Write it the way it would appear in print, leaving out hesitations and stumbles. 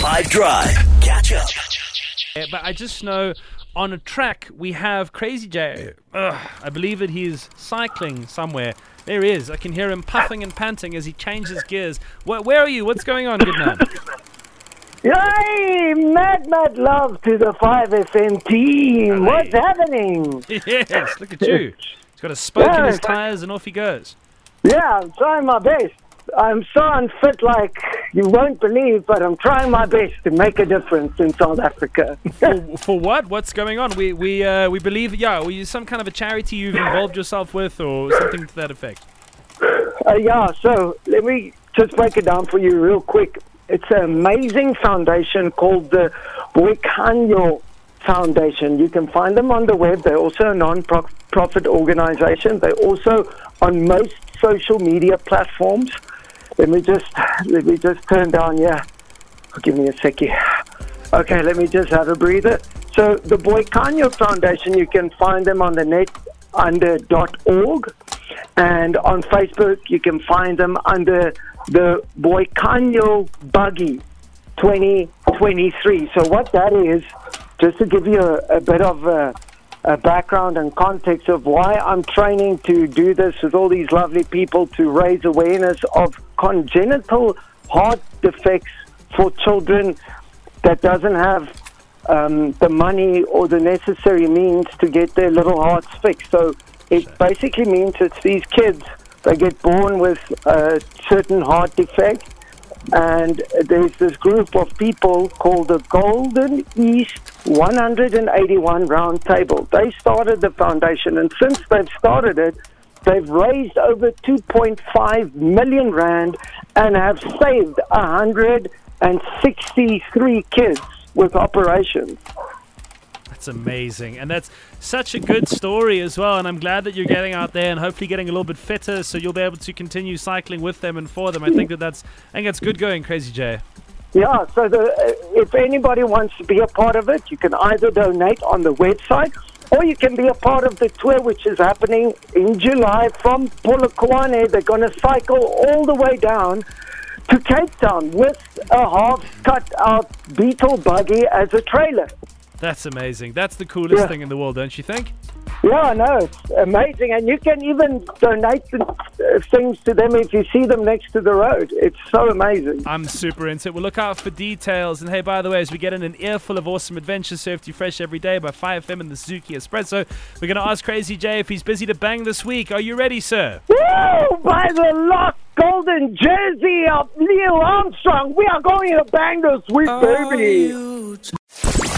5 Drive. Catch up. But I just know on a track we have Crazy Jay. I believe that he's cycling somewhere. There he is. I can hear him puffing and panting as he changes gears. Where are you? What's going on, good man? Yay! Mad love to the 5FM team. Aye. What's happening? Yes, look at you. He's got a spoke in his tyres and off he goes. Yeah, I'm trying my best. I'm so unfit like you won't believe, but I'm trying my best to make a difference in South Africa. For what? What's going on? We believe, were you some kind of a charity you've involved yourself with or something to that effect? So let me just break it down for you real quick. It's an amazing foundation called the Boikanyo Foundation. You can find them on the web. They're also a non-profit organization. They're also on most social media platforms. Let me just turn down. Yeah, give me a second. Okay, let me just have a breather. So the Boikanyo Foundation, you can find them on the net under .org, and on Facebook you can find them under the Boikanyo Buggy 2023. So what that is, just to give you a bit of a background and context of why I'm training to do this with all these lovely people to raise awareness of congenital heart defects for children that doesn't have the money or the necessary means to get their little hearts fixed. So it basically means it's these kids, they get born with a certain heart defect, and there's this group of people called the Golden East 181 Roundtable. They started the foundation, and since they've started it, they've raised over 2.5 million rand and have saved 163 kids with operations. That's amazing, and that's such a good story as well, and I'm glad that you're getting out there and hopefully getting a little bit fitter so you'll be able to continue cycling with them and for them. I think that's good going, Crazy Jay. Yeah, so if anybody wants to be a part of it, you can either donate on the website or you can be a part of the tour, which is happening in July from Polokwane. They're going to cycle all the way down to Cape Town with a half-cut-out beetle buggy as a trailer. That's amazing. That's the coolest thing in the world, don't you think? Yeah, I know. It's amazing. And you can even donate things to them if you see them next to the road. It's so amazing. I'm super into it. We'll look out for details. And hey, by the way, as we get in an earful of awesome adventures served to you fresh every day by 5FM and the Suzuki Espresso, we're going to ask Crazy Jay if he's busy to bang this week. Are you ready, sir? Woo! By the lock golden jersey of Neil Armstrong, we are going to bang this week, baby.